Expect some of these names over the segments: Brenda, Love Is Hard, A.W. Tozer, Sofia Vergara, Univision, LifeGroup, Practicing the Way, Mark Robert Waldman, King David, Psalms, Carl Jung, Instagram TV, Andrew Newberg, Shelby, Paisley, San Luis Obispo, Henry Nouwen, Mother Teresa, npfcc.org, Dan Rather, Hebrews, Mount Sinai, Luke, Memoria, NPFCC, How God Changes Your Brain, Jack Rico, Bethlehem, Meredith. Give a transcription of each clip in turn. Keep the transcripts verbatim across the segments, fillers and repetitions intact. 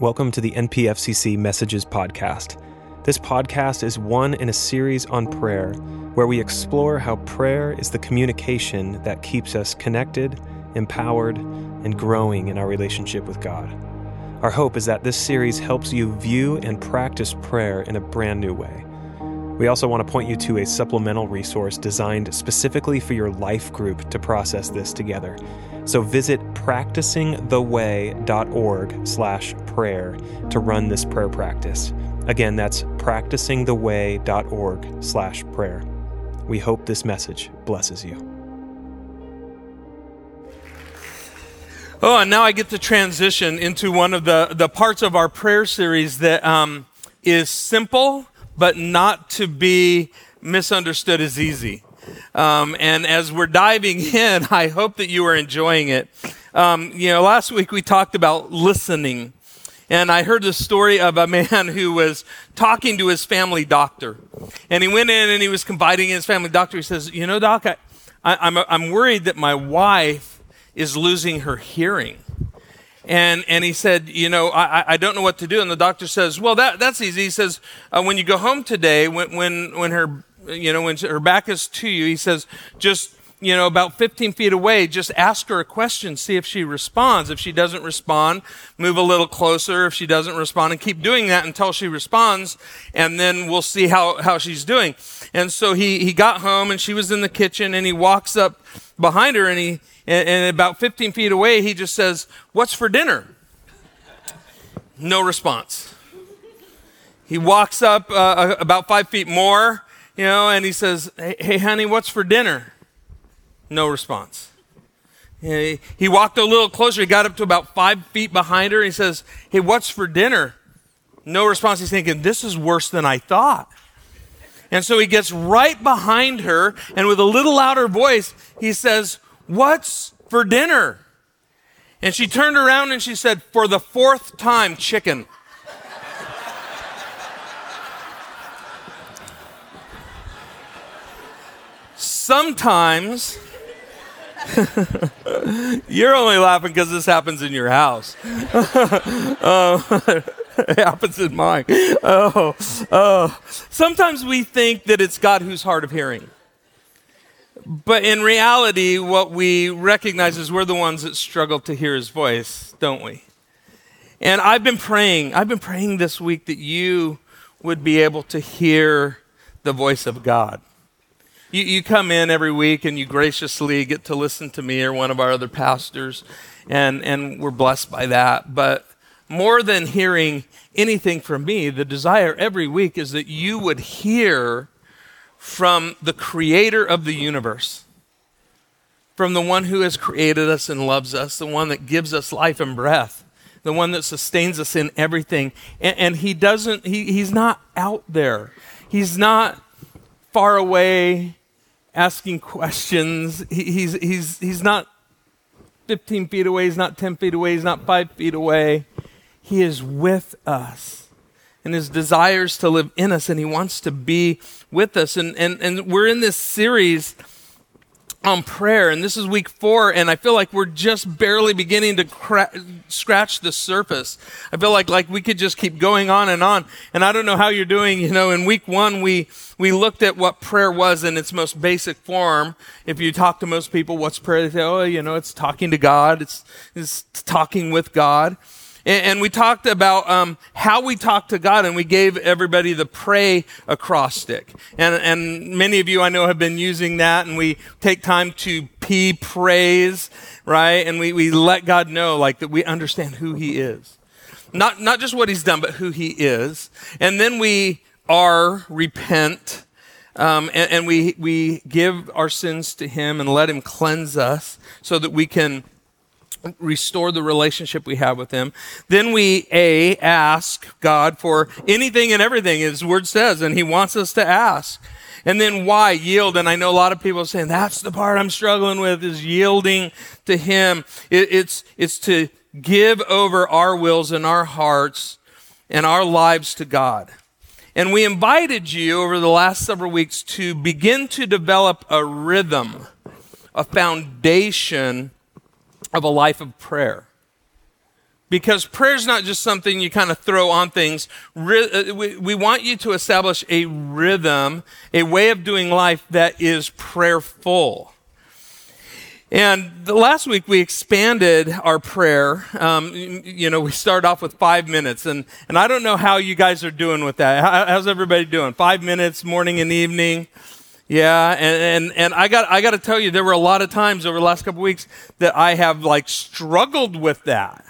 Welcome to the N P F C C Messages Podcast. This podcast is one in a series on prayer, where we explore how prayer is the communication that keeps us connected, empowered, and growing in our relationship with God. Our hope is that this series helps you view and practice prayer in a brand new way. We also want to point you to a supplemental resource designed specifically for your life group to process this together. So visit practicing the way dot org slash prayer to run this prayer practice. Again, that's practicing the way dot org slash prayer. We hope this message blesses you. Oh, and now I get to transition into one of the, the parts of our prayer series that um, is simple, but not to be misunderstood is easy. Um, and as we're diving in, I hope that you are enjoying it. Um, you know, last week we talked about listening. And I heard the story of a man who was talking to his family doctor. And he went in and he was confiding in his family doctor. He says, you know, doc, I, I, I'm, I'm worried that my wife is losing her hearing. And and he said, you know, I, I don't know what to do. And the doctor says, well, that that's easy. He says, uh, when you go home today, when when when her, you know, when her back is to you, he says, just, you know, about fifteen feet away, just ask her a question, see if she responds. If she doesn't respond, move a little closer. If she doesn't respond, and keep doing that until she responds, and then we'll see how how she's doing. And so he he got home, and she was in the kitchen, and he walks up behind her, and he. And about fifteen feet away, he just says, what's for dinner? No response. He walks up uh, about five feet more, you know, and he says, hey, honey, what's for dinner? No response. He walked a little closer. He got up to about five feet behind her. He says, hey, what's for dinner? No response. He's thinking, this is worse than I thought. And so he gets right behind her, and with a little louder voice, he says, what's for dinner? And she turned around and she said, for the fourth time, chicken. Sometimes, you're only laughing because this happens in your house. uh, it happens in mine. Oh, oh. Sometimes we think that it's God who's hard of hearing. But in reality, what we recognize is we're the ones that struggle to hear his voice, don't we? And I've been praying, I've been praying this week that you would be able to hear the voice of God. You, you come in every week and you graciously get to listen to me or one of our other pastors, and, and we're blessed by that. But more than hearing anything from me, the desire every week is that you would hear from the creator of the universe, from the one who has created us and loves us, the one that gives us life and breath, the one that sustains us in everything. And, and he doesn't, he, he's not out there. He's not far away asking questions. He, he's, he's, he's not fifteen feet away. He's not ten feet away. He's not five feet away. He is with us. And his desires to live in us, and he wants to be with us. And, and and we're in this series on prayer, and this is week four, and I feel like we're just barely beginning to cra- scratch the surface. I feel like like we could just keep going on and on. And I don't know how you're doing. You know, in week one, we we looked at what prayer was in its most basic form. If you talk to most people, what's prayer? They say, oh, you know, it's talking to God. It's it's talking with God. And we talked about um, how we talk to God, and we gave everybody the pray acrostic. And, and many of you I know have been using that, and we take time to P praise, right? And we, we let God know like that we understand who he is. Not, not just what he's done, but who he is. And then we are, repent, um, and, and we, we give our sins to him and let him cleanse us so that we can restore the relationship we have with him. Then we, A, ask God for anything and everything, his word says, and he wants us to ask. And then Y, yield. And I know a lot of people are saying, that's the part I'm struggling with, is yielding to him. It, it's, it's to give over our wills and our hearts and our lives to God. And we invited you over the last several weeks to begin to develop a rhythm, a foundation of a life of prayer. Because prayer is not just something you kind of throw on things. We want you to establish a rhythm, a way of doing life that is prayerful. And last week we expanded our prayer. Um, you know, we started off with five minutes, and, and I don't know how you guys are doing with that. How, how's everybody doing? Five minutes, morning and evening. Yeah, and, and, and I got I got to tell you, there were a lot of times over the last couple of weeks that I have like struggled with that.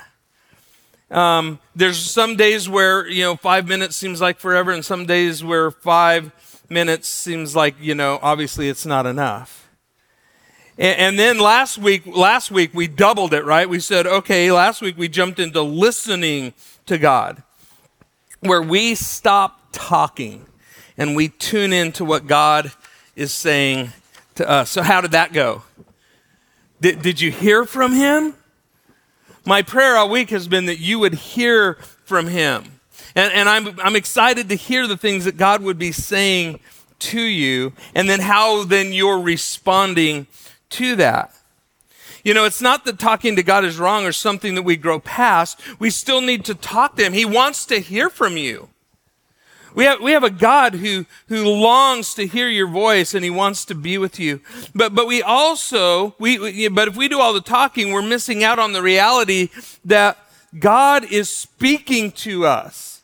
Um, there's some days where, you know, five minutes seems like forever, and some days where five minutes seems like, you know, obviously it's not enough. And then last week, last week we doubled it, right? We said, okay, last week we jumped into listening to God, where we stop talking and we tune into what God is saying to us. So how did that go? Did, did you hear from him? My prayer all week has been that you would hear from him. And, and I'm, I'm excited to hear the things that God would be saying to you, and then how then you're responding to that. You know, it's not that talking to God is wrong or something that we grow past. We still need to talk to him. He wants to hear from you. We have, we have a God who, who longs to hear your voice, and he wants to be with you. But, but we also, we, we, but if we do all the talking, we're missing out on the reality that God is speaking to us.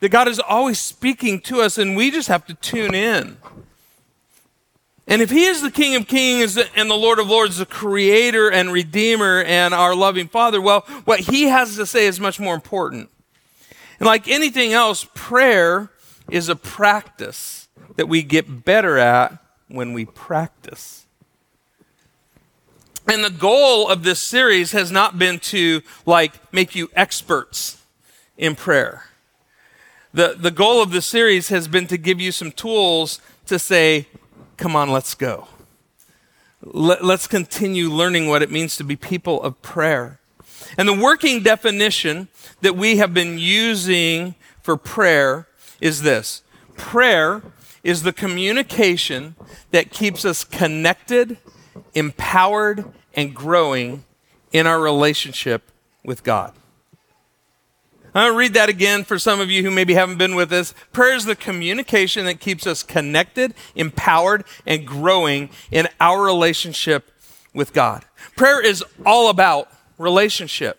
That God is always speaking to us, and we just have to tune in. And if he is the King of Kings and the Lord of Lords, the Creator and Redeemer and our loving Father, well, what he has to say is much more important. And like anything else, prayer is a practice that we get better at when we practice. And the goal of this series has not been to, like, make you experts in prayer. The, the goal of the series has been to give you some tools to say, come on, let's go. Let, let's continue learning what it means to be people of prayer. And the working definition that we have been using for prayer is this. Prayer is the communication that keeps us connected, empowered, and growing in our relationship with God. I'm going to read that again for some of you who maybe haven't been with us. Prayer is the communication that keeps us connected, empowered, and growing in our relationship with God. Prayer is all about relationship,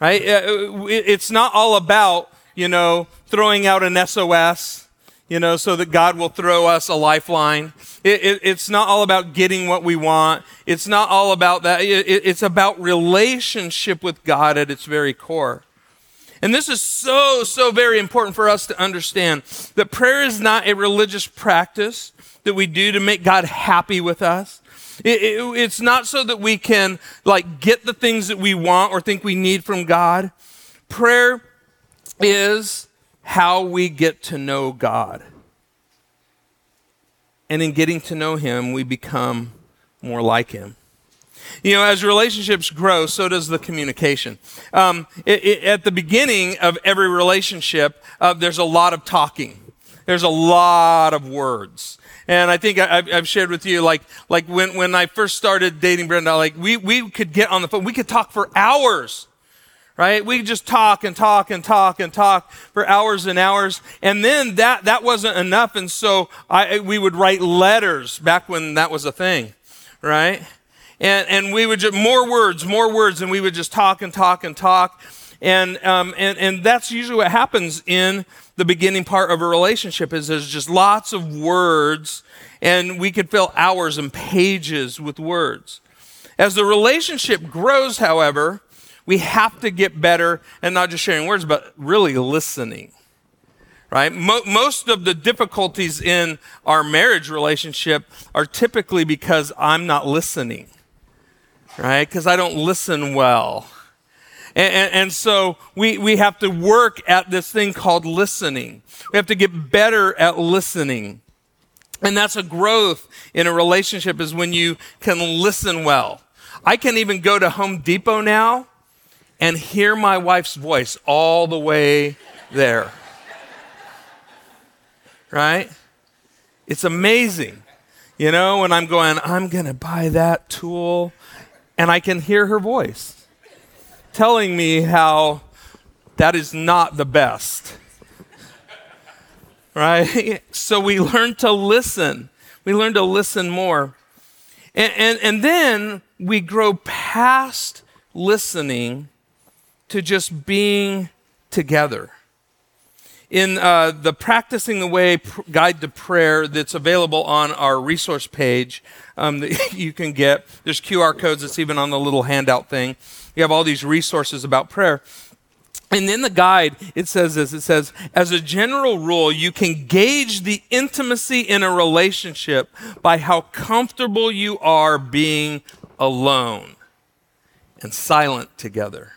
right? It's not all about, you know, throwing out an S O S, you know, so that God will throw us a lifeline. It, it, it's not all about getting what we want. It's not all about that. It, it, it's about relationship with God at its very core. And this is so, so very important for us to understand that prayer is not a religious practice that we do to make God happy with us. It, it, it's not so that we can, like, get the things that we want or think we need from God. Prayer is how we get to know God. And in getting to know him, we become more like him. You know, as relationships grow, so does the communication. Um, it, it, at the beginning of every relationship, uh, there's a lot of talking. There's a lot of words. And I think I, I've, I've shared with you, like, like when, when I first started dating Brenda, like we, we could get on the phone. We could talk for hours, right? We could just talk and talk and talk and talk for hours and hours. And then that, that wasn't enough. And so I, we would write letters back when that was a thing, right? And, and we would just, more words, more words, and we would just talk and talk and talk. And, um, and, and that's usually what happens in the beginning part of a relationship is there's just lots of words, and we could fill hours and pages with words. As the relationship grows, however, we have to get better at not just sharing words, but really listening. Right? Most of the difficulties in our marriage relationship are typically because I'm not listening. Right? Because I don't listen well. And, and, and so we, we have to work at this thing called listening. We have to get better at listening. And that's a growth in a relationship is when you can listen well. I can even go to Home Depot now and hear my wife's voice all the way there. Right? It's amazing. You know, when I'm going, I'm going to buy that tool, and I can hear her voice telling me how that is not the best, right? So we learn to listen. We learn to listen more. And, and, and then we grow past listening to just being together. In uh, the Practicing the Way pr- guide to prayer that's available on our resource page um, that you can get, there's Q R codes that's even on the little handout thing. You have all these resources about prayer. And in the guide, it says this, it says, as a general rule, you can gauge the intimacy in a relationship by how comfortable you are being alone and silent together.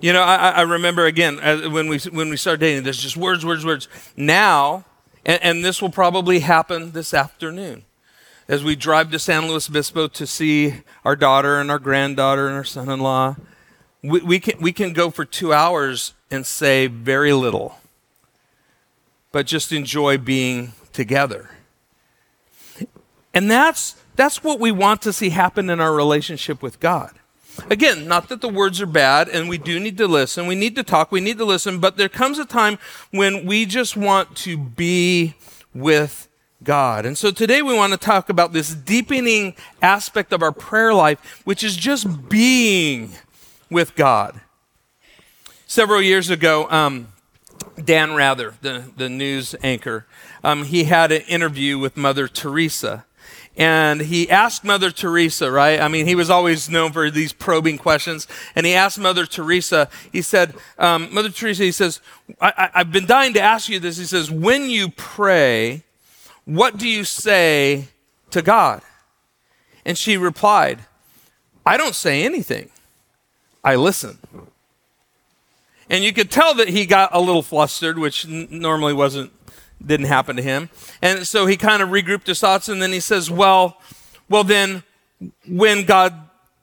You know, I, I remember, again, when we when we started dating, there's just words, words, words. Now, and, and this will probably happen this afternoon, as we drive to San Luis Obispo to see our daughter and our granddaughter and our son-in-law, we, we can we can go for two hours and say very little, but just enjoy being together. And that's that's what we want to see happen in our relationship with God. Again, not that the words are bad, and we do need to listen. We need to talk. We need to listen. But there comes a time when we just want to be with God. And so today we want to talk about this deepening aspect of our prayer life, which is just being with God. Several years ago, um, Dan Rather, the, the news anchor, um, he had an interview with Mother Teresa. And he asked Mother Teresa, right? I mean, he was always known for these probing questions. And he asked Mother Teresa, he said, um, Mother Teresa, he says, I, I, I've been dying to ask you this. He says, when you pray, what do you say to God? And she replied, I don't say anything. I listen. And you could tell that he got a little flustered, which n- normally wasn't didn't happen to him. And so he kind of regrouped his thoughts, and then he says, well, well then, when God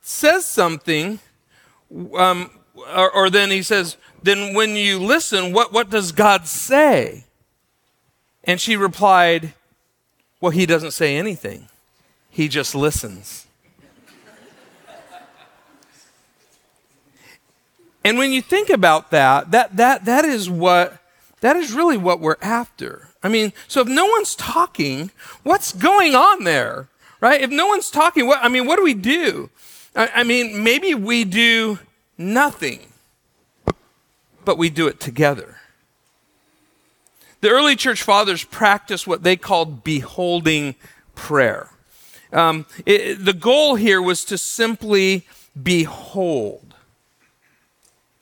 says something, um, or, or then he says, then when you listen, what, what does God say? And she replied, well, he doesn't say anything. He just listens. And when you think about that, that that that is what That is really what we're after. I mean, so if no one's talking, what's going on there, right? If no one's talking, what I mean, what do we do? I, I mean, maybe we do nothing, but we do it together. The early church fathers practiced what they called beholding prayer. Um, it, the goal here was to simply behold,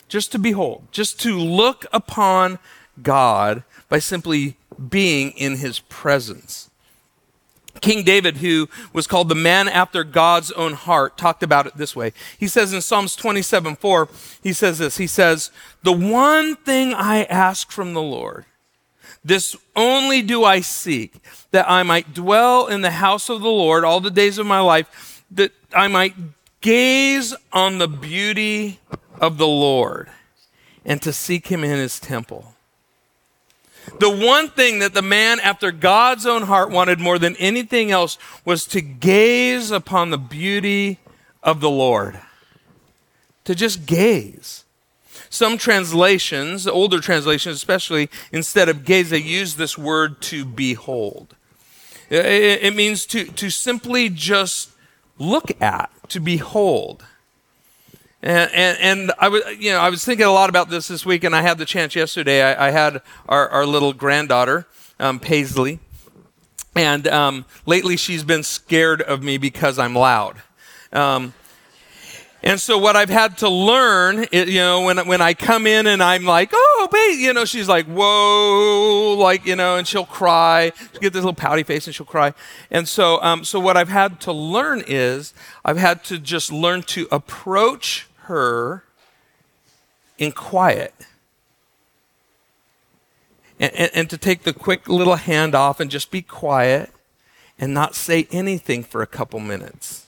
just to behold, just to look upon God by simply being in his presence. King David, who was called the man after God's own heart, talked about it this way. He says in Psalms twenty-seven four, he says this, he says, the one thing I ask from the Lord, this only do I seek, that I might dwell in the house of the Lord all the days of my life, that I might gaze on the beauty of the Lord and to seek him in his temple. The one thing that the man after God's own heart wanted more than anything else was to gaze upon the beauty of the Lord. To just gaze. Some translations, older translations especially, instead of gaze, they use this word to behold. It means to, to simply just look at, to behold. And, and, and I was, you know, I was thinking a lot about this this week, and I had the chance yesterday. I, I had our, our little granddaughter, um, Paisley, and um, lately she's been scared of me because I'm loud. Um, and so what I've had to learn, it, you know, when when I come in and I'm like, oh, Paisley, you know, she's like, whoa, like, you know, and she'll cry. She'll get this little pouty face, and she'll cry. And so, um, so what I've had to learn is I've had to just learn to approach her in quiet, and, and, and to take the quick little hand off and just be quiet and not say anything for a couple minutes.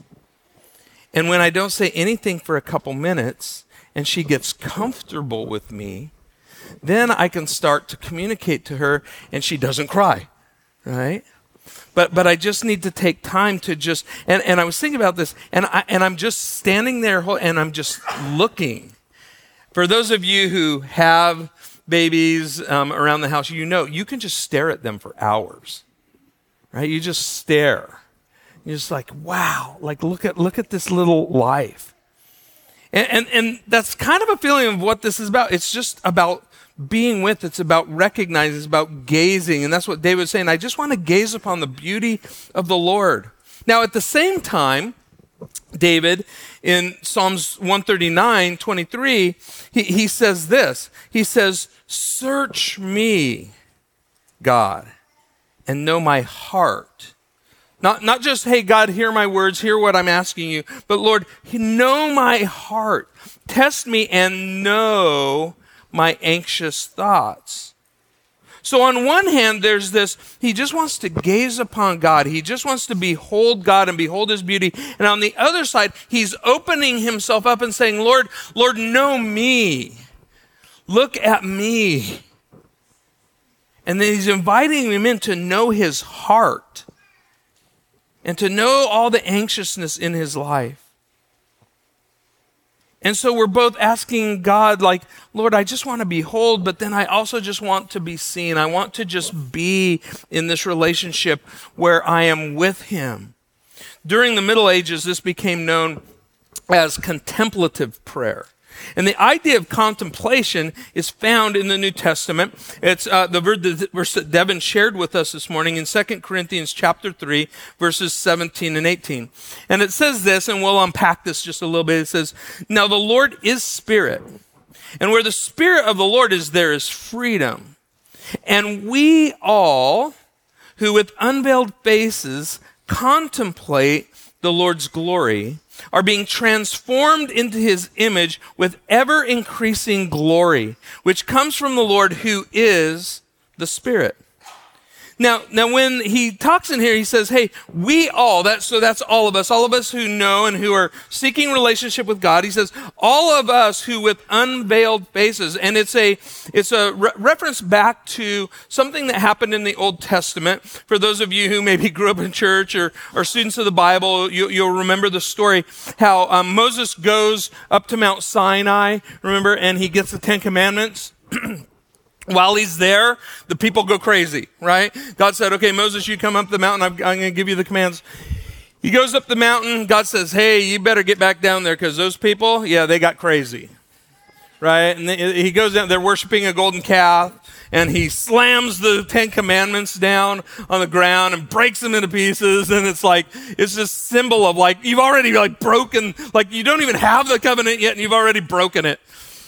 And when I don't say anything for a couple minutes and she gets comfortable with me, then I can start to communicate to her and she doesn't cry, right? But but I just need to take time to just, and, and I was thinking about this, and, I, and I'm just standing there, and I'm just looking. For those of you who have babies um, around the house, you know, you can just stare at them for hours, right? You just stare. You're just like, wow, like look at look at this little life. And, and, and that's kind of a feeling of what this is about. It's just about being with, it's about recognizing, it's about gazing. And that's what David was saying. I just want to gaze upon the beauty of the Lord. Now, at the same time, David, in Psalms one thirty-nine, twenty-three, he, he says this. He says, search me, God, and know my heart. Not, not just, hey, God, hear my words, hear what I'm asking you, but Lord, know my heart. Test me and know my anxious thoughts. So on one hand, there's this, he just wants to gaze upon God. He just wants to behold God and behold his beauty. And on the other side, he's opening himself up and saying, Lord, Lord, know me. Look at me. And then he's inviting him in to know his heart and to know all the anxiousness in his life. And so we're both asking God, like, Lord, I just want to behold, but then I also just want to be seen. I want to just be in this relationship where I am with him. During the Middle Ages, this became known as contemplative prayer. And the idea of contemplation is found in the New Testament. It's uh, the verse that Devin shared with us this morning in Second Corinthians chapter three, verses seventeen and eighteen. And it says this, and we'll unpack this just a little bit. It says, now the Lord is spirit, and where the spirit of the Lord is, there is freedom. And we all who with unveiled faces contemplate the Lord's glory are being transformed into his image with ever-increasing glory, which comes from the Lord who is the Spirit. Now, now when he talks in here, he says, hey, we all, that, so that's all of us, all of us who know and who are seeking relationship with God. He says, all of us who with unveiled faces. And it's a, it's a re- reference back to something that happened in the Old Testament. For those of you who maybe grew up in church or are students of the Bible, you, you'll remember the story how um, Moses goes up to Mount Sinai, remember, and he gets the Ten Commandments. While he's there, the people go crazy, right? God said, okay, Moses, you come up the mountain. I'm, I'm going to give you the commands. He goes up the mountain. God says, hey, you better get back down there because those people, yeah, they got crazy, right? And they, he goes down. They're worshiping a golden calf, and he slams the Ten Commandments down on the ground and breaks them into pieces. And it's like, it's this symbol of like, you've already like broken, like you don't even have the covenant yet, and you've already broken it.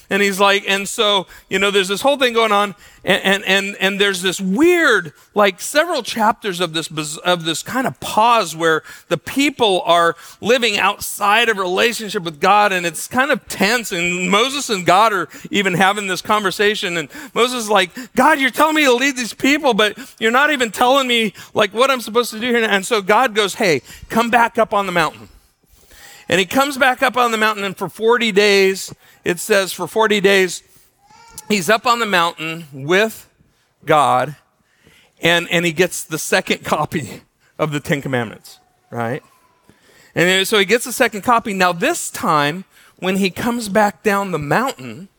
And he's like, and so, you know, there's this whole thing going on, and, and, and, and there's this weird, like several chapters of this, of this kind of pause where the people are living outside of relationship with God, and it's kind of tense, and Moses and God are even having this conversation, and Moses is like, God, you're telling me to lead these people, but you're not even telling me like what I'm supposed to do here. And so God goes, hey, come back up on the mountain. And he comes back up on the mountain, and for forty days, it says for forty days, he's up on the mountain with God, and, and he gets the second copy of the Ten Commandments, right? And so he gets the second copy. Now this time, when he comes back down the mountain,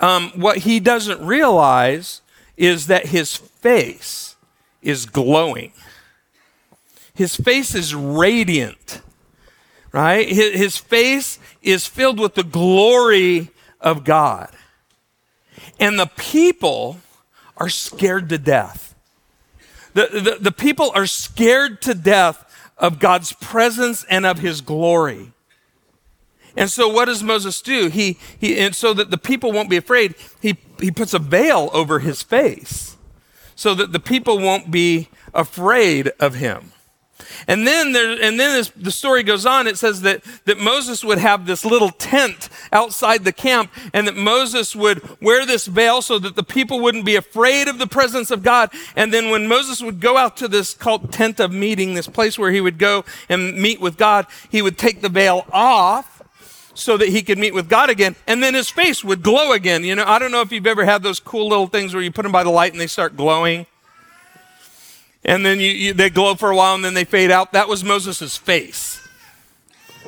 um, what he doesn't realize is that his face is glowing. His face is radiant, right? His, his face is filled with the glory of God. And the people are scared to death. The, the, the people are scared to death of God's presence and of his glory. And so what does Moses do? He, he and so that the people won't be afraid, he, he puts a veil over his face so that the people won't be afraid of him. And then there, and then this, the story goes on. It says that, that Moses would have this little tent outside the camp, and that Moses would wear this veil so that the people wouldn't be afraid of the presence of God. And then when Moses would go out to this called tent of meeting, this place where he would go and meet with God, he would take the veil off so that he could meet with God again. And then his face would glow again. You know, I don't know if you've ever had those cool little things where you put them by the light and they start glowing. and then you, you, they glow for a while and then they fade out. That was Moses' face,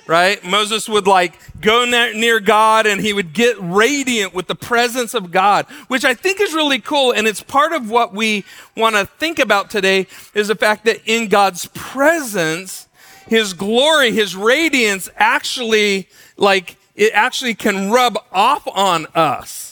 right? Moses would like go near God and he would get radiant with the presence of God, which I think is really cool. And it's part of what we want to think about today is the fact that in God's presence, his glory, his radiance actually like it actually can rub off on us.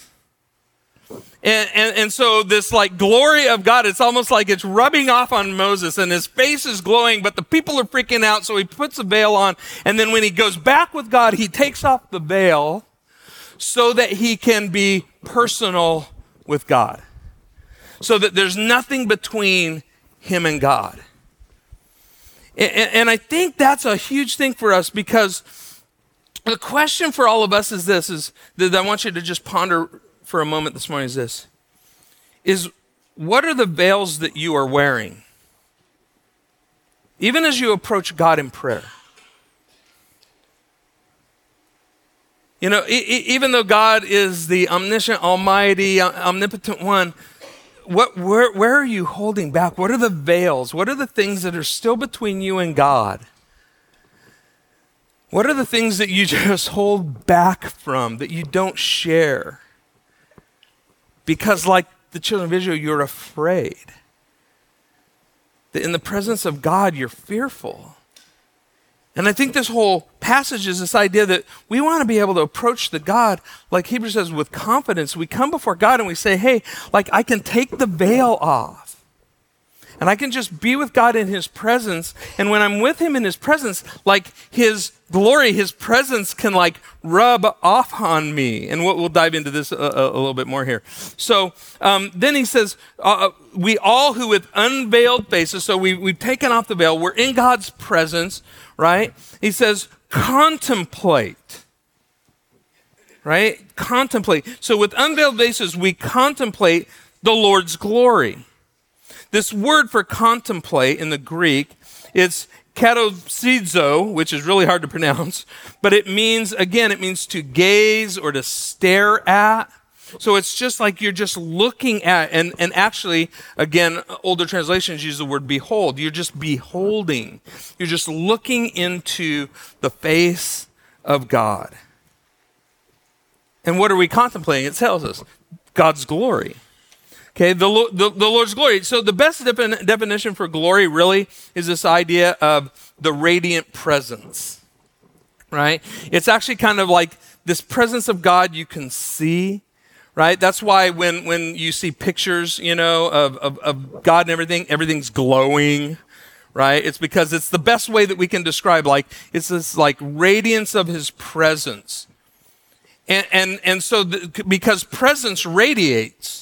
And, and and so this like glory of God, it's almost like it's rubbing off on Moses and his face is glowing, but the people are freaking out. So he puts a veil on. And then when he goes back with God, he takes off the veil so that he can be personal with God. So that there's nothing between him and God. And, and I think that's a huge thing for us because the question for all of us is this, is that I want you to just ponder for a moment this morning is this, is what are the veils that you are wearing? Even as you approach God in prayer. You know, e- e- even though God is the omniscient, almighty, omnipotent one, what, where, where are you holding back? What are the veils? What are the things that are still between you and God? What are the things that you just hold back from, that you don't share? Because like the children of Israel, you're afraid. That in the presence of God, you're fearful. And I think this whole passage is this idea that we want to be able to approach the God, like Hebrews says, with confidence. We come before God and we say, hey, like I can take the veil off. And I can just be with God in his presence. And when I'm with him in his presence, like his glory, his presence can like rub off on me. And we'll, we'll dive into this a, a, a little bit more here. So um, then he says, uh, we all who with unveiled faces, so we, we've taken off the veil, we're in God's presence, right? He says, contemplate, right? Contemplate. So with unveiled faces, we contemplate the Lord's glory. This word for contemplate in the Greek, it's katosizo, which is really hard to pronounce, but it means, again, it means to gaze or to stare at. So it's just like you're just looking at, and, and actually, again, older translations use the word behold. You're just beholding. You're just looking into the face of God. And what are we contemplating? It tells us God's glory. Okay, the, the the Lord's glory. So the best defin, definition for glory really is this idea of the radiant presence, right? It's actually kind of like this presence of God you can see, right? That's why when, when you see pictures, you know, of, of, of God and everything, everything's glowing, right? It's because it's the best way that we can describe, like, it's this like radiance of his presence. And, and, and so the, because presence radiates.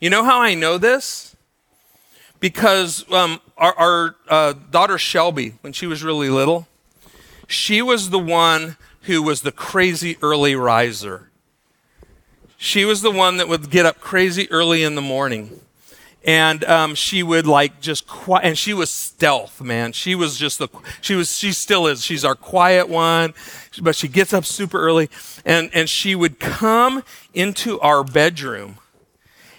You know how I know this? Because um, our, our uh, daughter Shelby, when she was really little, she was the one who was the crazy early riser. She was the one that would get up crazy early in the morning. And um, she would like just quiet, and she was stealth, man. She was just the, she was, she still is. She's our quiet one, but she gets up super early. And, and she would come into our bedroom.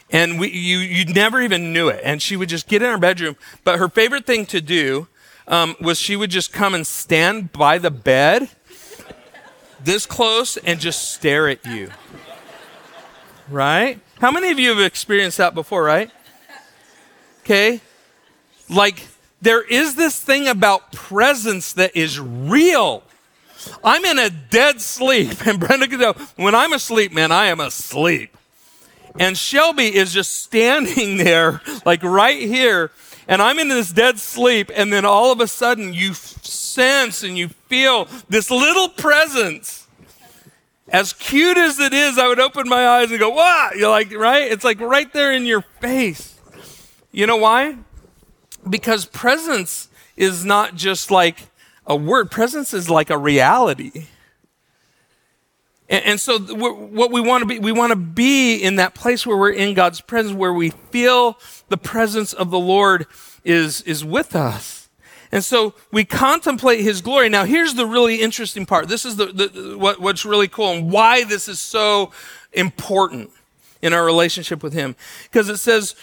And we, you, you never even knew it. And she would just get in her bedroom. But her favorite thing to do um, was she would just come and stand by the bed this close and just stare at you. Right? How many of you have experienced that before, right? Okay. Like, there is this thing about presence that is real. I'm in a dead sleep. And Brenda can go, when I'm asleep, man, I am asleep. And Shelby is just standing there, like right here, and I'm in this dead sleep, and then all of a sudden you sense and you feel this little presence. As cute as it is, I would open my eyes and go, wow, you're like, right? It's like right there in your face. You know why? Because presence is not just like a word. Presence is like a reality. And so what we want to be, we want to be in that place where we're in God's presence, where we feel the presence of the Lord is, is with us. And so we contemplate his glory. Now, here's the really interesting part. This is the, the what, what's really cool and why this is so important in our relationship with him. Because it says,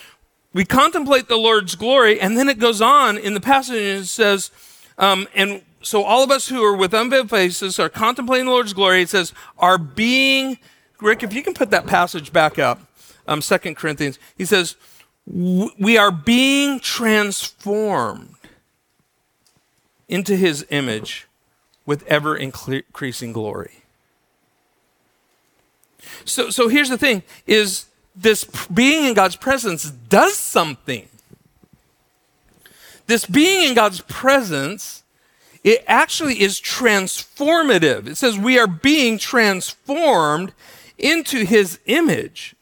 we contemplate the Lord's glory, and then it goes on in the passage and it says, um, and so all of us who are with unveiled faces are contemplating the Lord's glory. It says, are being, Rick, if you can put that passage back up, um, Second Corinthians, he says, we are being transformed into his image with ever increasing glory. So, so here's the thing, is this being in God's presence does something. This being in God's presence, it actually is transformative. It says we are being transformed into his image.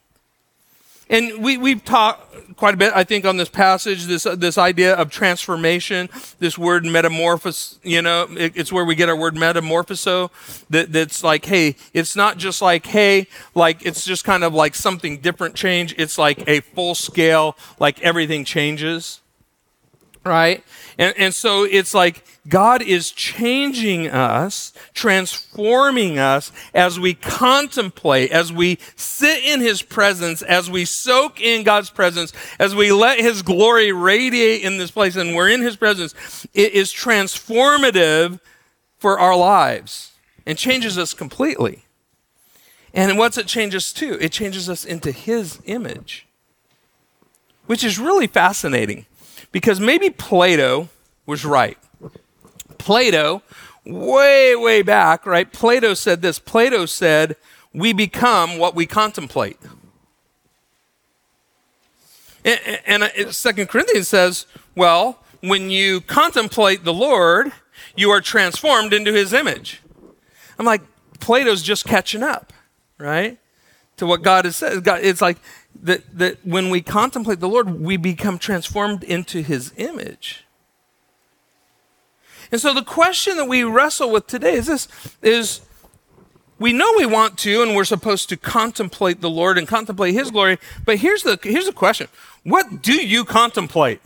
And we, we've talked quite a bit, I think, on this passage, this this idea of transformation, this word metamorphosis, you know, it, it's where we get our word metamorphoso, that, that's like, hey, it's not just like, hey, like, it's just kind of like something different change. It's like a full scale, like everything changes, right? And, and so it's like God is changing us, transforming us as we contemplate, as we sit in his presence, as we soak in God's presence, as we let his glory radiate in this place and we're in his presence. It is transformative for our lives and changes us completely. And what's it change us to? It changes us into his image, which is really fascinating. Because maybe Plato was right. Plato, way, way back, right? Plato said this. Plato said, we become what we contemplate. And, and Second Corinthians says, well, when you contemplate the Lord, you are transformed into his image. I'm like, Plato's just catching up, right? To what God has said. God, it's like, That, that when we contemplate the Lord, we become transformed into his image. And so the question that we wrestle with today is this, is we know we want to and we're supposed to contemplate the Lord and contemplate his glory, but here's the, here's the question. What do you contemplate?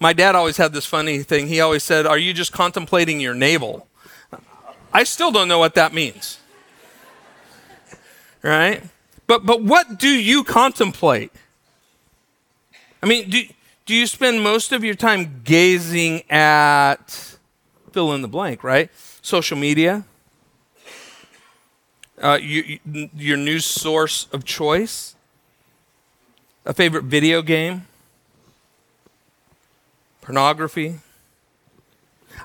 My dad always had this funny thing. He always said, are you just contemplating your navel? I still don't know what that means, right? But but what do you contemplate? I mean, do, do you spend most of your time gazing at, fill in the blank, right? Social media, uh, you, you, your news source of choice, a favorite video game, pornography.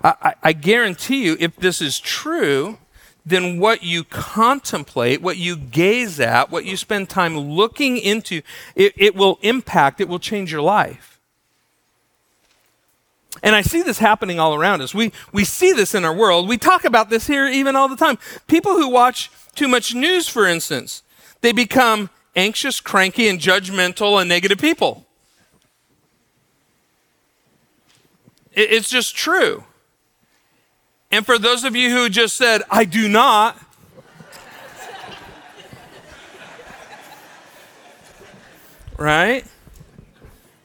I, I, I guarantee you, if this is true, then what you contemplate, what you gaze at, what you spend time looking into, it, it will impact, it will change your life. And I see this happening all around us. We we see this in our world. We talk about this here even all the time. People who watch too much news, for instance, they become anxious, cranky, and judgmental and negative people. It, it's just true. And for those of you who just said, I do not, right?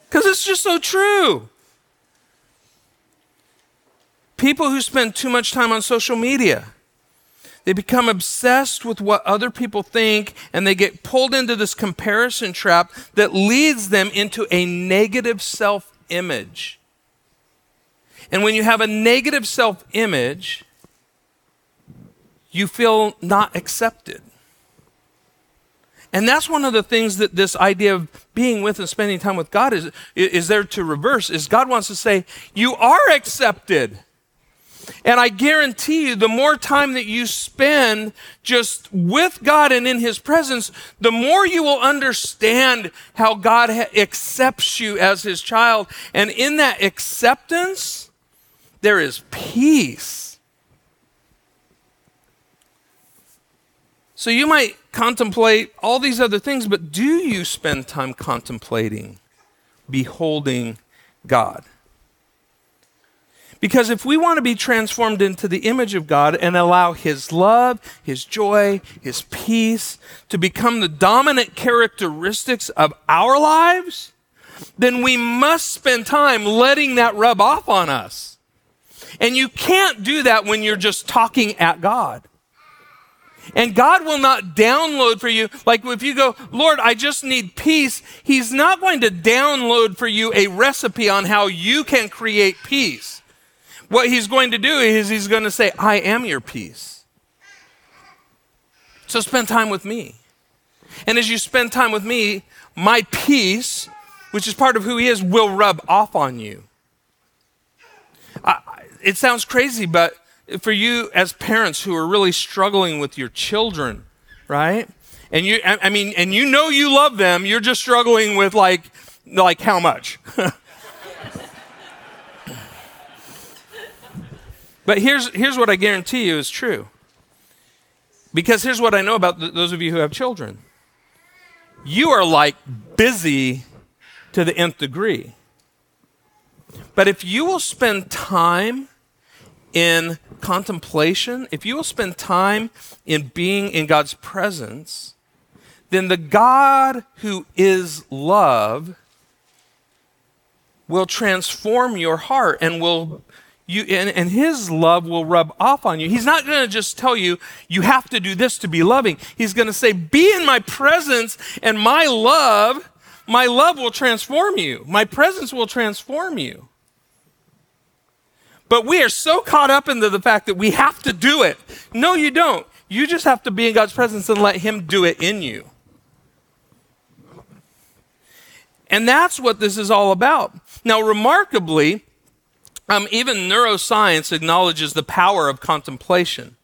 Because it's just so true. People who spend too much time on social media, they become obsessed with what other people think, and they get pulled into this comparison trap that leads them into a negative self-image. And when you have a negative self-image, you feel not accepted. And that's one of the things that this idea of being with and spending time with God is, is there to reverse, is God wants to say, you are accepted. And I guarantee you, the more time that you spend just with God and in his presence, the more you will understand how God ha- accepts you as his child. And in that acceptance, there is peace. So you might contemplate all these other things, but do you spend time contemplating, beholding God? Because if we want to be transformed into the image of God and allow his love, his joy, his peace to become the dominant characteristics of our lives, then we must spend time letting that rub off on us. And you can't do that when you're just talking at God. And God will not download for you. Like if you go, Lord, I just need peace. He's not going to download for you a recipe on how you can create peace. What he's going to do is he's going to say, I am your peace. So spend time with me. And as you spend time with me, my peace, which is part of who he is, will rub off on you. I, it sounds crazy, but for you as parents who are really struggling with your children, right? And you, I mean, and you know you love them, you're just struggling with like, like how much? But here's, here's what I guarantee you is true. Because here's what I know about th- those of you who have children. You are like busy to the nth degree. But if you will spend time in contemplation, if you will spend time in being in God's presence, then the God who is love will transform your heart and will you and, and his love will rub off on you. He's not going to just tell you, you have to do this to be loving. He's going to say, be in my presence and my love, my love will transform you. My presence will transform you. But we are so caught up into the fact that we have to do it. No, you don't. You just have to be in God's presence and let him do it in you. And that's what this is all about. Now, remarkably, um, even neuroscience acknowledges the power of contemplation.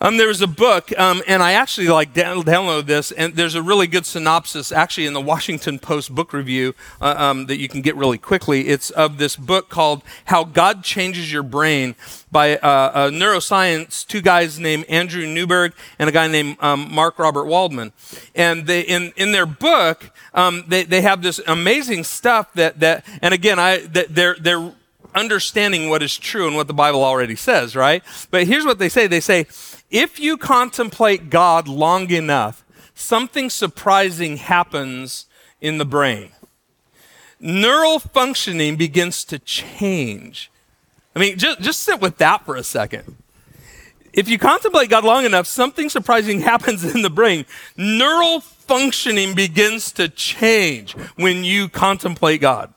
Um, there was a book, um, and I actually like down- download this, and there's a really good synopsis actually in the Washington Post book review uh, um, that you can get really quickly. It's of this book called How God Changes Your Brain by uh, a neuroscience, two guys named Andrew Newberg and a guy named um, Mark Robert Waldman. And they, in, in their book, um, they, they have this amazing stuff that, that and again, I that they're they're understanding what is true and what the Bible already says, right? But here's what they say. They say, if you contemplate God long enough, something surprising happens in the brain. Neural functioning begins to change. I mean, just, just sit with that for a second. If you contemplate God long enough, something surprising happens in the brain. Neural functioning begins to change when you contemplate God.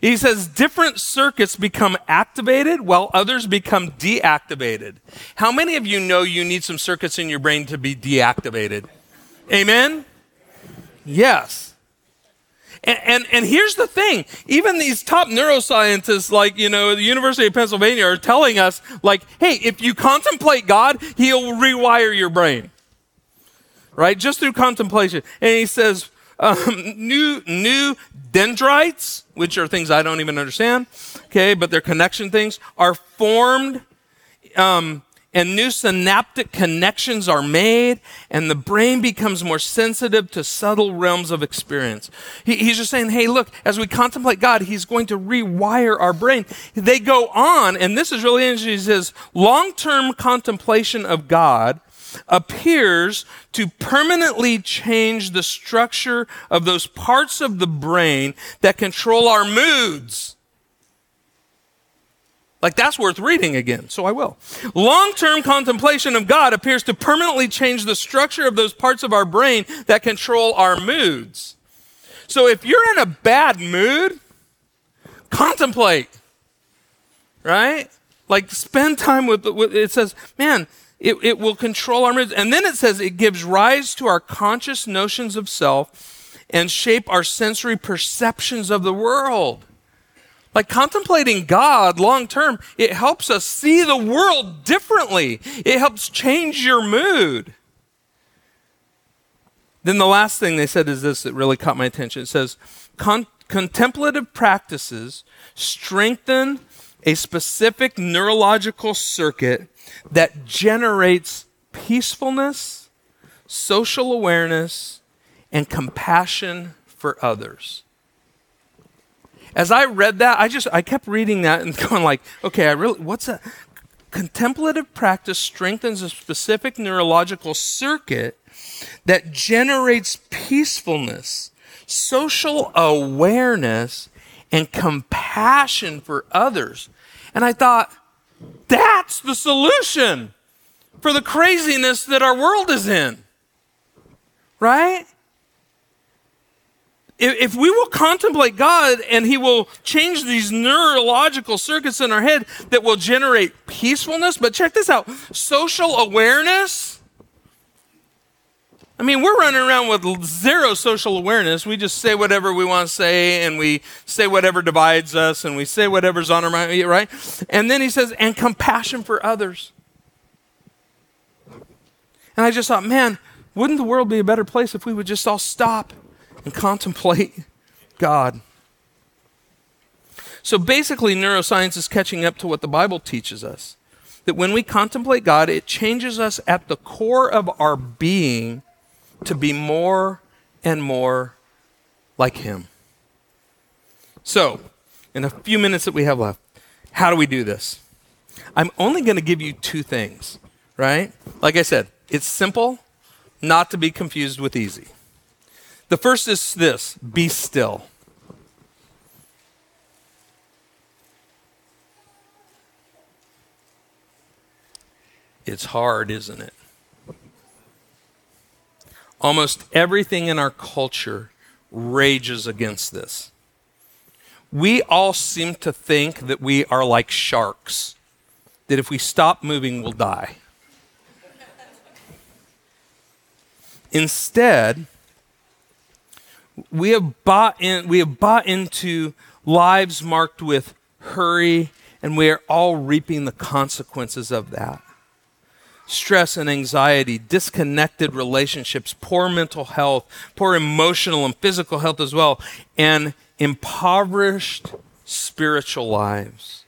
He says different circuits become activated while others become deactivated. How many of you know you need some circuits in your brain to be deactivated? Amen? Yes. And, and, and here's the thing. Even these top neuroscientists like, you know, the University of Pennsylvania are telling us like, hey, if you contemplate God, he'll rewire your brain, right? Just through contemplation. And he says, Um, new, new dendrites, which are things I don't even understand, okay, but they're connection things, are formed, um, and new synaptic connections are made, and the brain becomes more sensitive to subtle realms of experience. He, he's just saying, hey, look, as we contemplate God, he's going to rewire our brain. They go on, and this is really interesting, he says, long-term contemplation of God appears to permanently change the structure of those parts of the brain that control our moods. Like, that's worth reading again, so I will. Long-term contemplation of God appears to permanently change the structure of those parts of our brain that control our moods. So if you're in a bad mood, contemplate, right? Like, spend time with, with it says, man, It, it will control our moods. And then it says it gives rise to our conscious notions of self and shape our sensory perceptions of the world. Like contemplating God long-term, it helps us see the world differently. It helps change your mood. Then the last thing they said is this that really caught my attention. It says, Con- contemplative practices strengthen a specific neurological circuit that generates peacefulness, social awareness, and compassion for others. As I read that, I just, I kept reading that and going like, okay, I really, what's that? Contemplative practice strengthens a specific neurological circuit that generates peacefulness, social awareness, and compassion for others. And I thought, that's the solution. for the craziness that our world is in, right? If we will contemplate God and he will change these neurological circuits in our head that will generate peacefulness, but check this out, social awareness. I mean, we're running around with zero social awareness. We just say whatever we want to say, and we say whatever divides us, and we say whatever's on our mind, right? And then he says, and compassion for others. And I just thought, man, wouldn't the world be a better place if we would just all stop and contemplate God? So basically, neuroscience is catching up to what the Bible teaches us, that when we contemplate God, it changes us at the core of our being to be more and more like him. So, in a few minutes that we have left, how do we do this? I'm only going to give you two things, right? Like I said, it's simple, not to be confused with easy. The first is this, be still. It's hard, isn't it? Almost everything in our culture rages against this. We all seem to think that we are like sharks, that if we stop moving, we'll die. Instead, We have bought in, we have bought into lives marked with hurry, and we are all reaping the consequences of that. Stress and anxiety, disconnected relationships, poor mental health, poor emotional and physical health as well, and impoverished spiritual lives.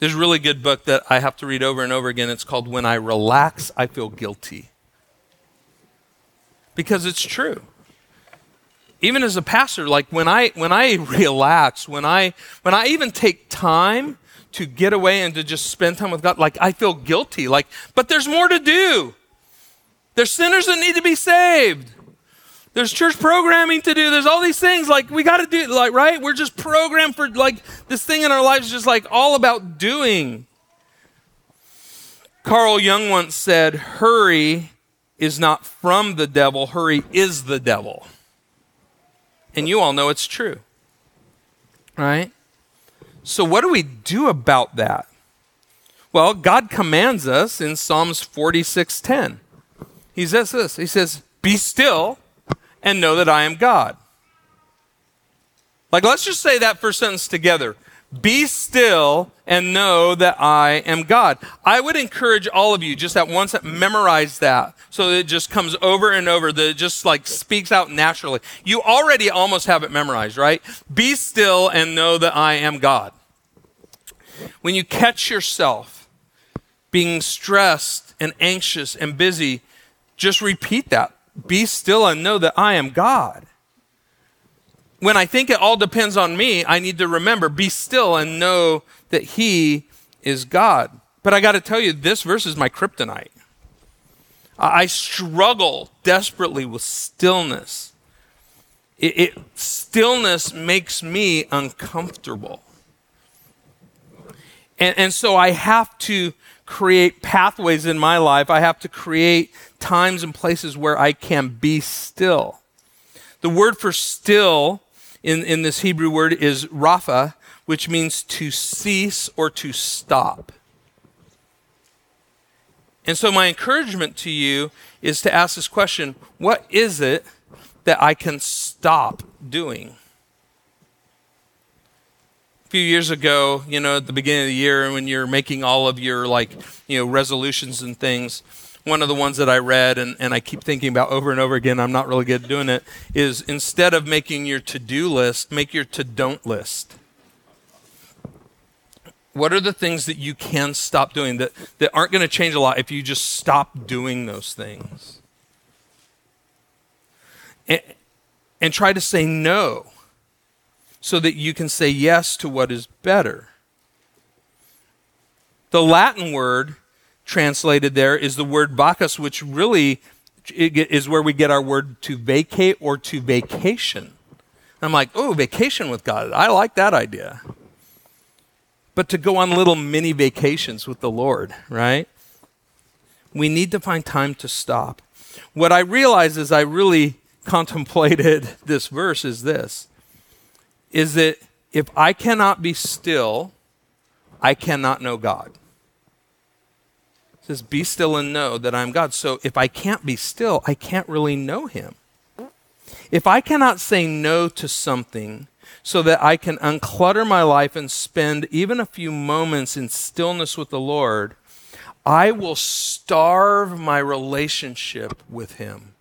There's a really good book that I have to read over and over again. It's called When I Relax, I Feel Guilty. Because it's true. Even as a pastor, like when I when I relax, when I when I even take time to get away and to just spend time with God, like I feel guilty. Like, but there's more to do. There's sinners that need to be saved. There's church programming to do. There's all these things like we got to do. Like, right? We're just programmed for like this thing in our lives is just like all about doing. Carl Jung once said, "Hurry is not from the devil, hurry is the devil." And you all know it's true, right? So what do we do about that? Well, God commands us in Psalms forty-six ten. He says this, he says, "Be still and know that I am God." Like, let's just say that first sentence together. Be still and know that I am God. I would encourage all of you just at once memorize that so that it just comes over and over, that it just like speaks out naturally. You already almost have it memorized, right? Be still and know that I am God. When you catch yourself being stressed and anxious and busy, just repeat that. Be still and know that I am God. When I think it all depends on me, I need to remember, be still and know that he is God. But I got to tell you, this verse is my kryptonite. I struggle desperately with stillness. It, it stillness makes me uncomfortable. And, and so I have to create pathways in my life. I have to create times and places where I can be still. The word for still in, in this Hebrew word is rapha, which means to cease or to stop. And so my encouragement to you is to ask this question, what is it that I can stop doing? A few years ago, you know, at the beginning of the year when you're making all of your like, you know, resolutions and things, one of the ones that I read and, and I keep thinking about over and over again, I'm not really good at doing it, is instead of making your to-do list, make your to-don't list. What are the things that you can stop doing that, that aren't going to change a lot if you just stop doing those things? And, and try to say no so that you can say yes to what is better. The Latin word translated there is the word "bacchus," which really is where we get our word to vacate or to vacation. I'm like, oh, vacation with God. I like that idea. but to go on little mini vacations with the Lord, right? We need to find time to stop. What I realized as I really contemplated this verse is this, is that if I cannot be still, I cannot know God. It says, be still and know that I am God. So if I can't be still, I can't really know him. If I cannot say no to something so that I can unclutter my life and spend even a few moments in stillness with the Lord, I will starve my relationship with him.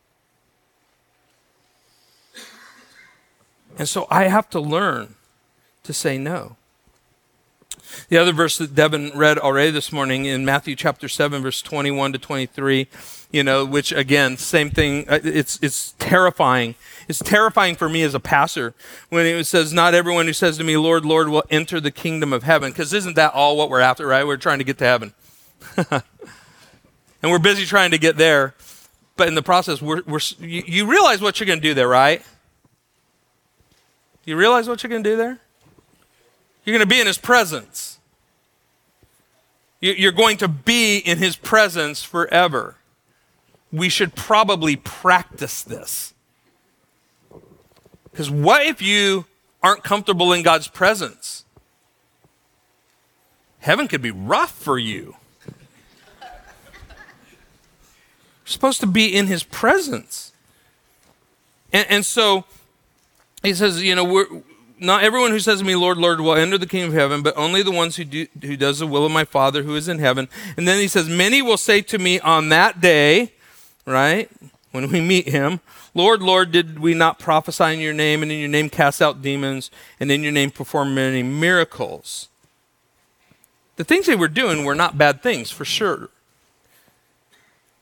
And so I have to learn to say no. The other verse that Devin read already this morning in Matthew chapter seven, verse twenty-one to twenty-three, you know, which again, same thing, it's it's terrifying. It's terrifying for me as a pastor when it says, not everyone who says to me, Lord, Lord, will enter the kingdom of heaven, because isn't that all what we're after, right? We're trying to get to heaven. And we're busy trying to get there, but in the process, we're, we're you, you realize what you're going to do there, right? You realize what you're going to do there? You're going to be in his presence. You're going to be in his presence forever. We should probably practice this. Because what if you aren't comfortable in God's presence? Heaven could be rough for you. You're supposed to be in his presence. And, and so he says, you know, we're... Not everyone who says to me, Lord, Lord, will enter the kingdom of heaven, but only the ones who do who does the will of my Father who is in heaven. And then he says, many will say to me on that day, right, when we meet him, Lord, Lord, did we not prophesy in your name, and in your name cast out demons, and in your name perform many miracles? The things they were doing were not bad things, for sure.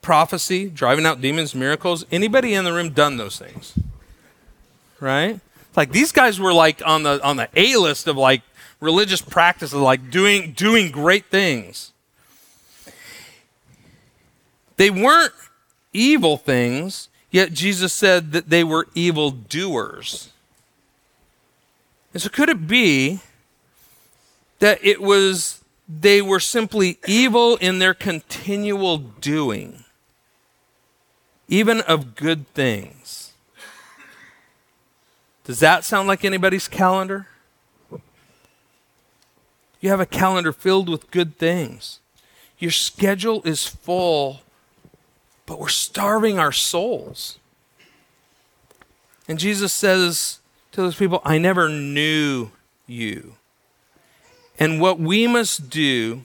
Prophecy, driving out demons, miracles. Anybody in the room done those things? Right? Like these guys were like on the on the A list of like religious practices, like doing doing great things. They weren't evil things, yet Jesus said that they were evil doers. And so could it be that it was they were simply evil in their continual doing, even of good things? Does that sound like anybody's calendar? You have a calendar filled with good things. Your schedule is full, but we're starving our souls. And Jesus says to those people, I never knew you. And what we must do,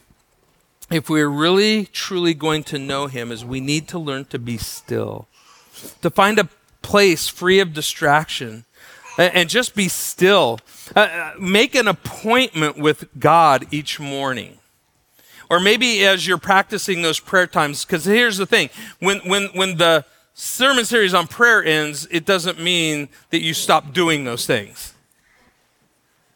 if we're really, truly going to know him, is we need to learn to be still, to find a place free of distraction, and just be still. Uh, make an appointment with God each morning. Or maybe as you're practicing those prayer times, because here's the thing, when, when, when the sermon series on prayer ends, it doesn't mean that you stop doing those things.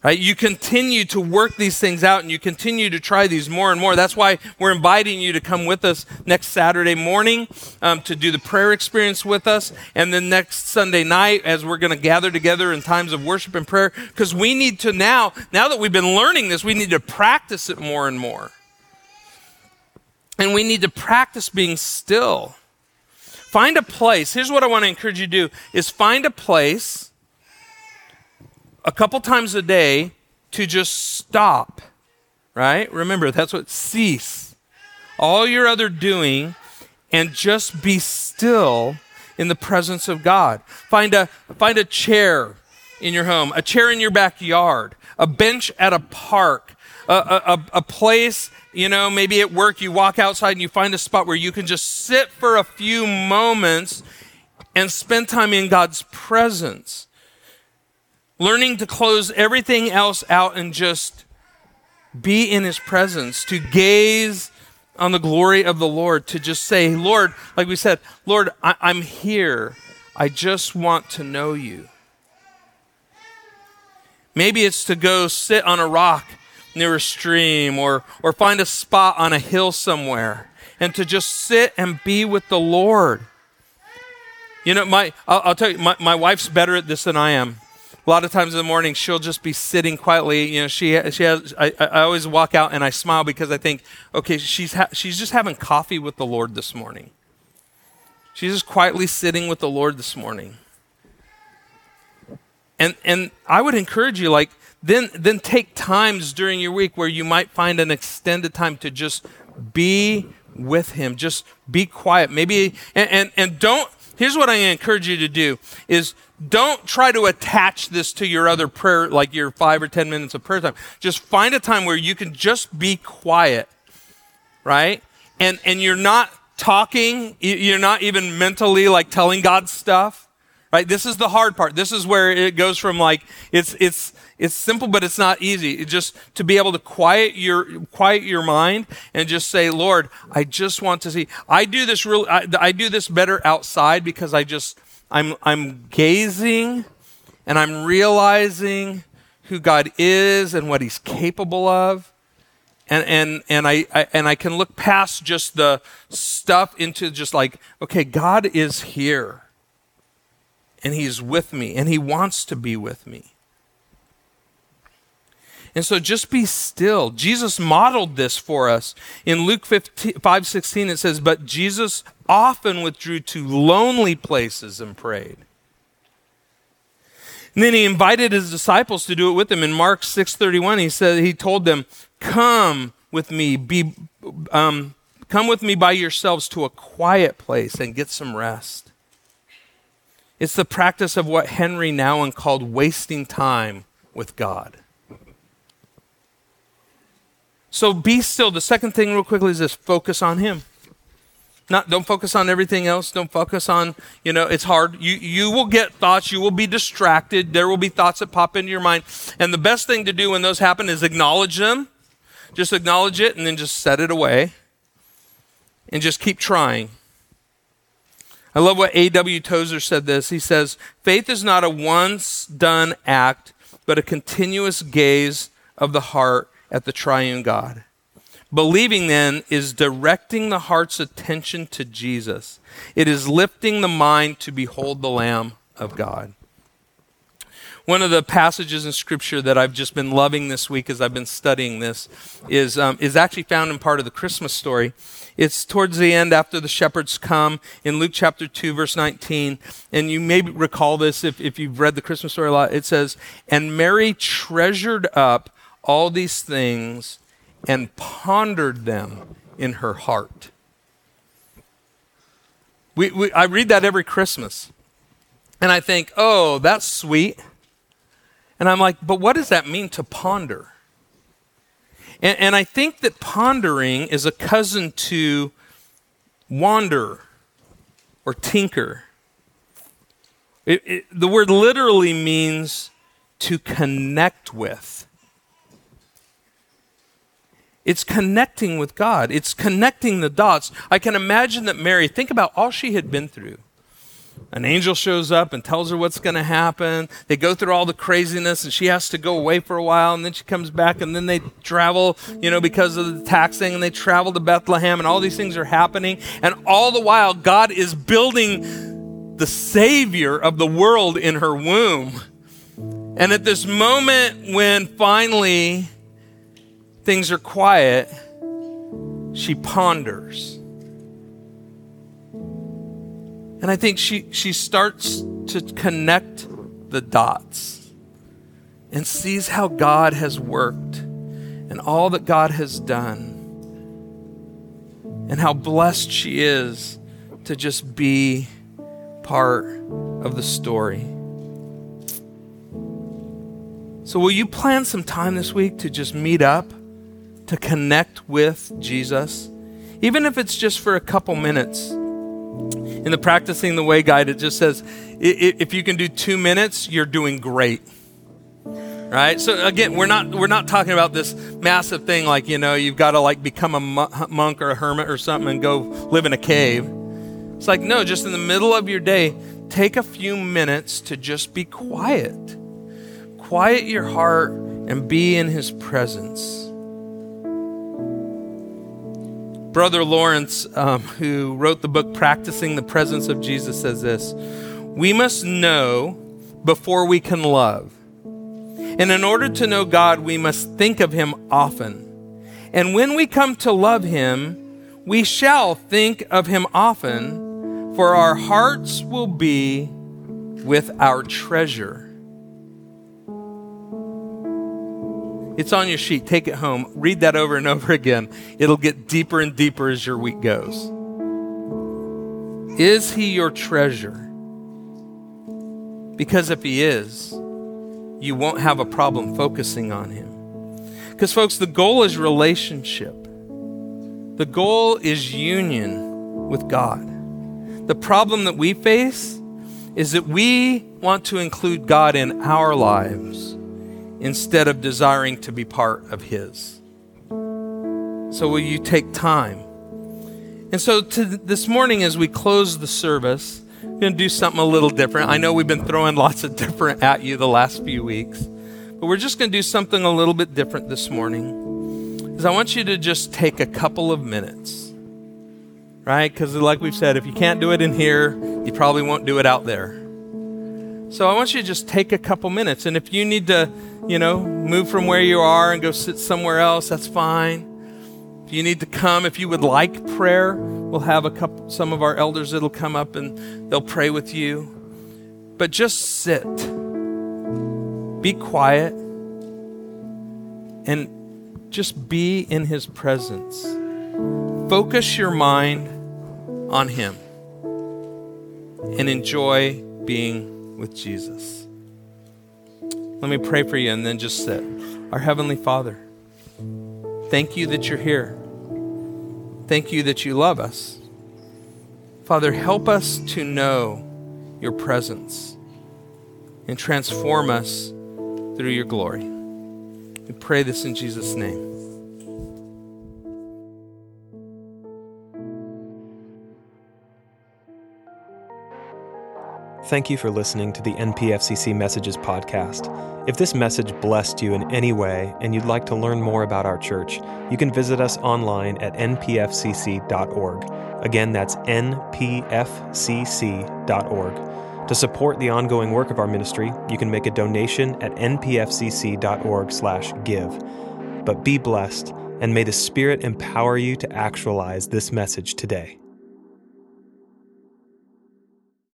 Right? You continue to work these things out, and you continue to try these more and more. That's why we're inviting you to come with us next Saturday morning um, to do the prayer experience with us, and then next Sunday night as we're going to gather together in times of worship and prayer, because we need to now, now that we've been learning this, we need to practice it more and more. And we need to practice being still. Find a place. Here's what I want to encourage you to do, is find a place a couple times a day to just stop, right? Remember, that's what cease. All your other doing, and just be still in the presence of God. Find a, find a chair in your home, a chair in your backyard, a bench at a park, a, a, a place, you know, maybe at work you walk outside and you find a spot where you can just sit for a few moments and spend time in God's presence. Learning to close everything else out and just be in his presence, to gaze on the glory of the Lord, to just say, Lord, like we said, Lord, I- I'm here. I just want to know you. Maybe it's to go sit on a rock near a stream, or, or find a spot on a hill somewhere, and to just sit and be with the Lord. You know, my I'll, I'll tell you, my, my wife's better at this than I am. a lot of times in the morning, she'll just be sitting quietly. You know, she she has. I, I always walk out and I smile because I think, okay, she's ha- she's just having coffee with the Lord this morning. She's just quietly sitting with the Lord this morning. And and I would encourage you, like, then then take times during your week where you might find an extended time to just be with Him. Just be quiet. Maybe and and, and don't. Here's what I encourage you to do is don't try to attach this to your other prayer, like your five or ten minutes of prayer time. Just find a time where you can just be quiet, right? And and you're not talking. You're not even mentally like telling God stuff, right? This is the hard part. This is where it goes from like, it's it's it's simple, but it's not easy. It just to be able to quiet your quiet your mind and just say, Lord, I just want to see. I do this real. I, I do this better outside because I just I'm I'm gazing, and I'm realizing who God is and what He's capable of, and and and I, I and I can look past just the stuff into just like, okay, God is here, and He's with me, and He wants to be with me. And so just be still. Jesus modeled this for us. In Luke five sixteen, it says, but Jesus often withdrew to lonely places and prayed. And then He invited His disciples to do it with Him. In Mark six thirty-one, he said, he told them, come with me, be, um, come with me by yourselves to a quiet place and get some rest. It's the practice of what Henry Nouwen called wasting time with God. So be still. The second thing real quickly is this, focus on Him. Not, don't focus on everything else. Don't focus on, you know, it's hard. You you will get thoughts. You will be distracted. There will be thoughts that pop into your mind. And the best thing to do when those happen is acknowledge them. Just acknowledge it and then just set it away. And just keep trying. I love what A W Tozer said this. He says, faith is not a once done act, but a continuous gaze of the heart at the triune God. Believing then is directing the heart's attention to Jesus. It is lifting the mind to behold the Lamb of God. One of the passages in Scripture that I've just been loving this week as I've been studying this is, um, is actually found in part of the Christmas story. It's towards the end after the shepherds come in Luke chapter two, verse nineteen. And you may recall this if, if you've read the Christmas story a lot. It says, and Mary treasured up all these things and pondered them in her heart. We, we, I read that every Christmas. And I think, oh, that's sweet. And I'm like, but what does that mean to ponder? And, and I think that pondering is a cousin to wander or tinker. It, it, the word literally means to connect with. It's connecting with God. It's connecting the dots. I can imagine that Mary, think about all she had been through. An angel shows up and tells her what's going to happen. They go through all the craziness and she has to go away for a while and then she comes back and then they travel, you know, because of the tax thing and they travel to Bethlehem and all these things are happening. And all the while, God is building the Savior of the world in her womb. And at this moment when finally things are quiet, she ponders. And I think she, she starts to connect the dots and sees how God has worked and all that God has done and how blessed she is to just be part of the story. So will you plan some time this week to just meet up, to connect with Jesus, even if it's just for a couple minutes? In the Practicing the Way guide, it just says, if you can do two minutes, you're doing great, right? So again, we're not we're not talking about this massive thing like, you know, you've got to like become a monk or a hermit or something and go live in a cave. It's like, no, just in the middle of your day, take a few minutes to just be quiet. Quiet your heart and be in His presence. Brother Lawrence, um, who wrote the book Practicing the Presence of Jesus, says this, we must know before we can love. And in order to know God, we must think of him often. And when we come to love him, we shall think of him often, for our hearts will be with our treasure. It's on your sheet. Take it home. Read that over and over again. It'll get deeper and deeper as your week goes. Is he your treasure? Because if he is, you won't have a problem focusing on him. Because folks, the goal is relationship. The goal is union with God. The problem that we face is that we want to include God in our lives instead of desiring to be part of his. So will you take time? And so to this morning, as we close the service, we're going to do something a little different. I know we've been throwing lots of different at you the last few weeks, but we're just going to do something a little bit different this morning, because I want you to just take a couple of minutes, right? Because like we've said, if you can't do it in here, you probably won't do it out there. So I want you to just take a couple minutes, and if you need to, you know, move from where you are and go sit somewhere else, that's fine. If you need to come, if you would like prayer, we'll have a couple, some of our elders that'll come up and they'll pray with you. But just sit. Be quiet. And just be in his presence. Focus your mind on him. And enjoy being with Jesus. Let me pray for you and then just sit. Our Heavenly Father, thank you that you're here. Thank you that you love us. Father, help us to know your presence and transform us through your glory. We pray this in Jesus' name. Thank you for listening to the N P F C C Messages podcast. If this message blessed you in any way and you'd like to learn more about our church, you can visit us online at N P F C C dot org. Again, that's N P F C C dot org. To support the ongoing work of our ministry, you can make a donation at N P F C C dot org slash give. But be blessed, and may the Spirit empower you to actualize this message today.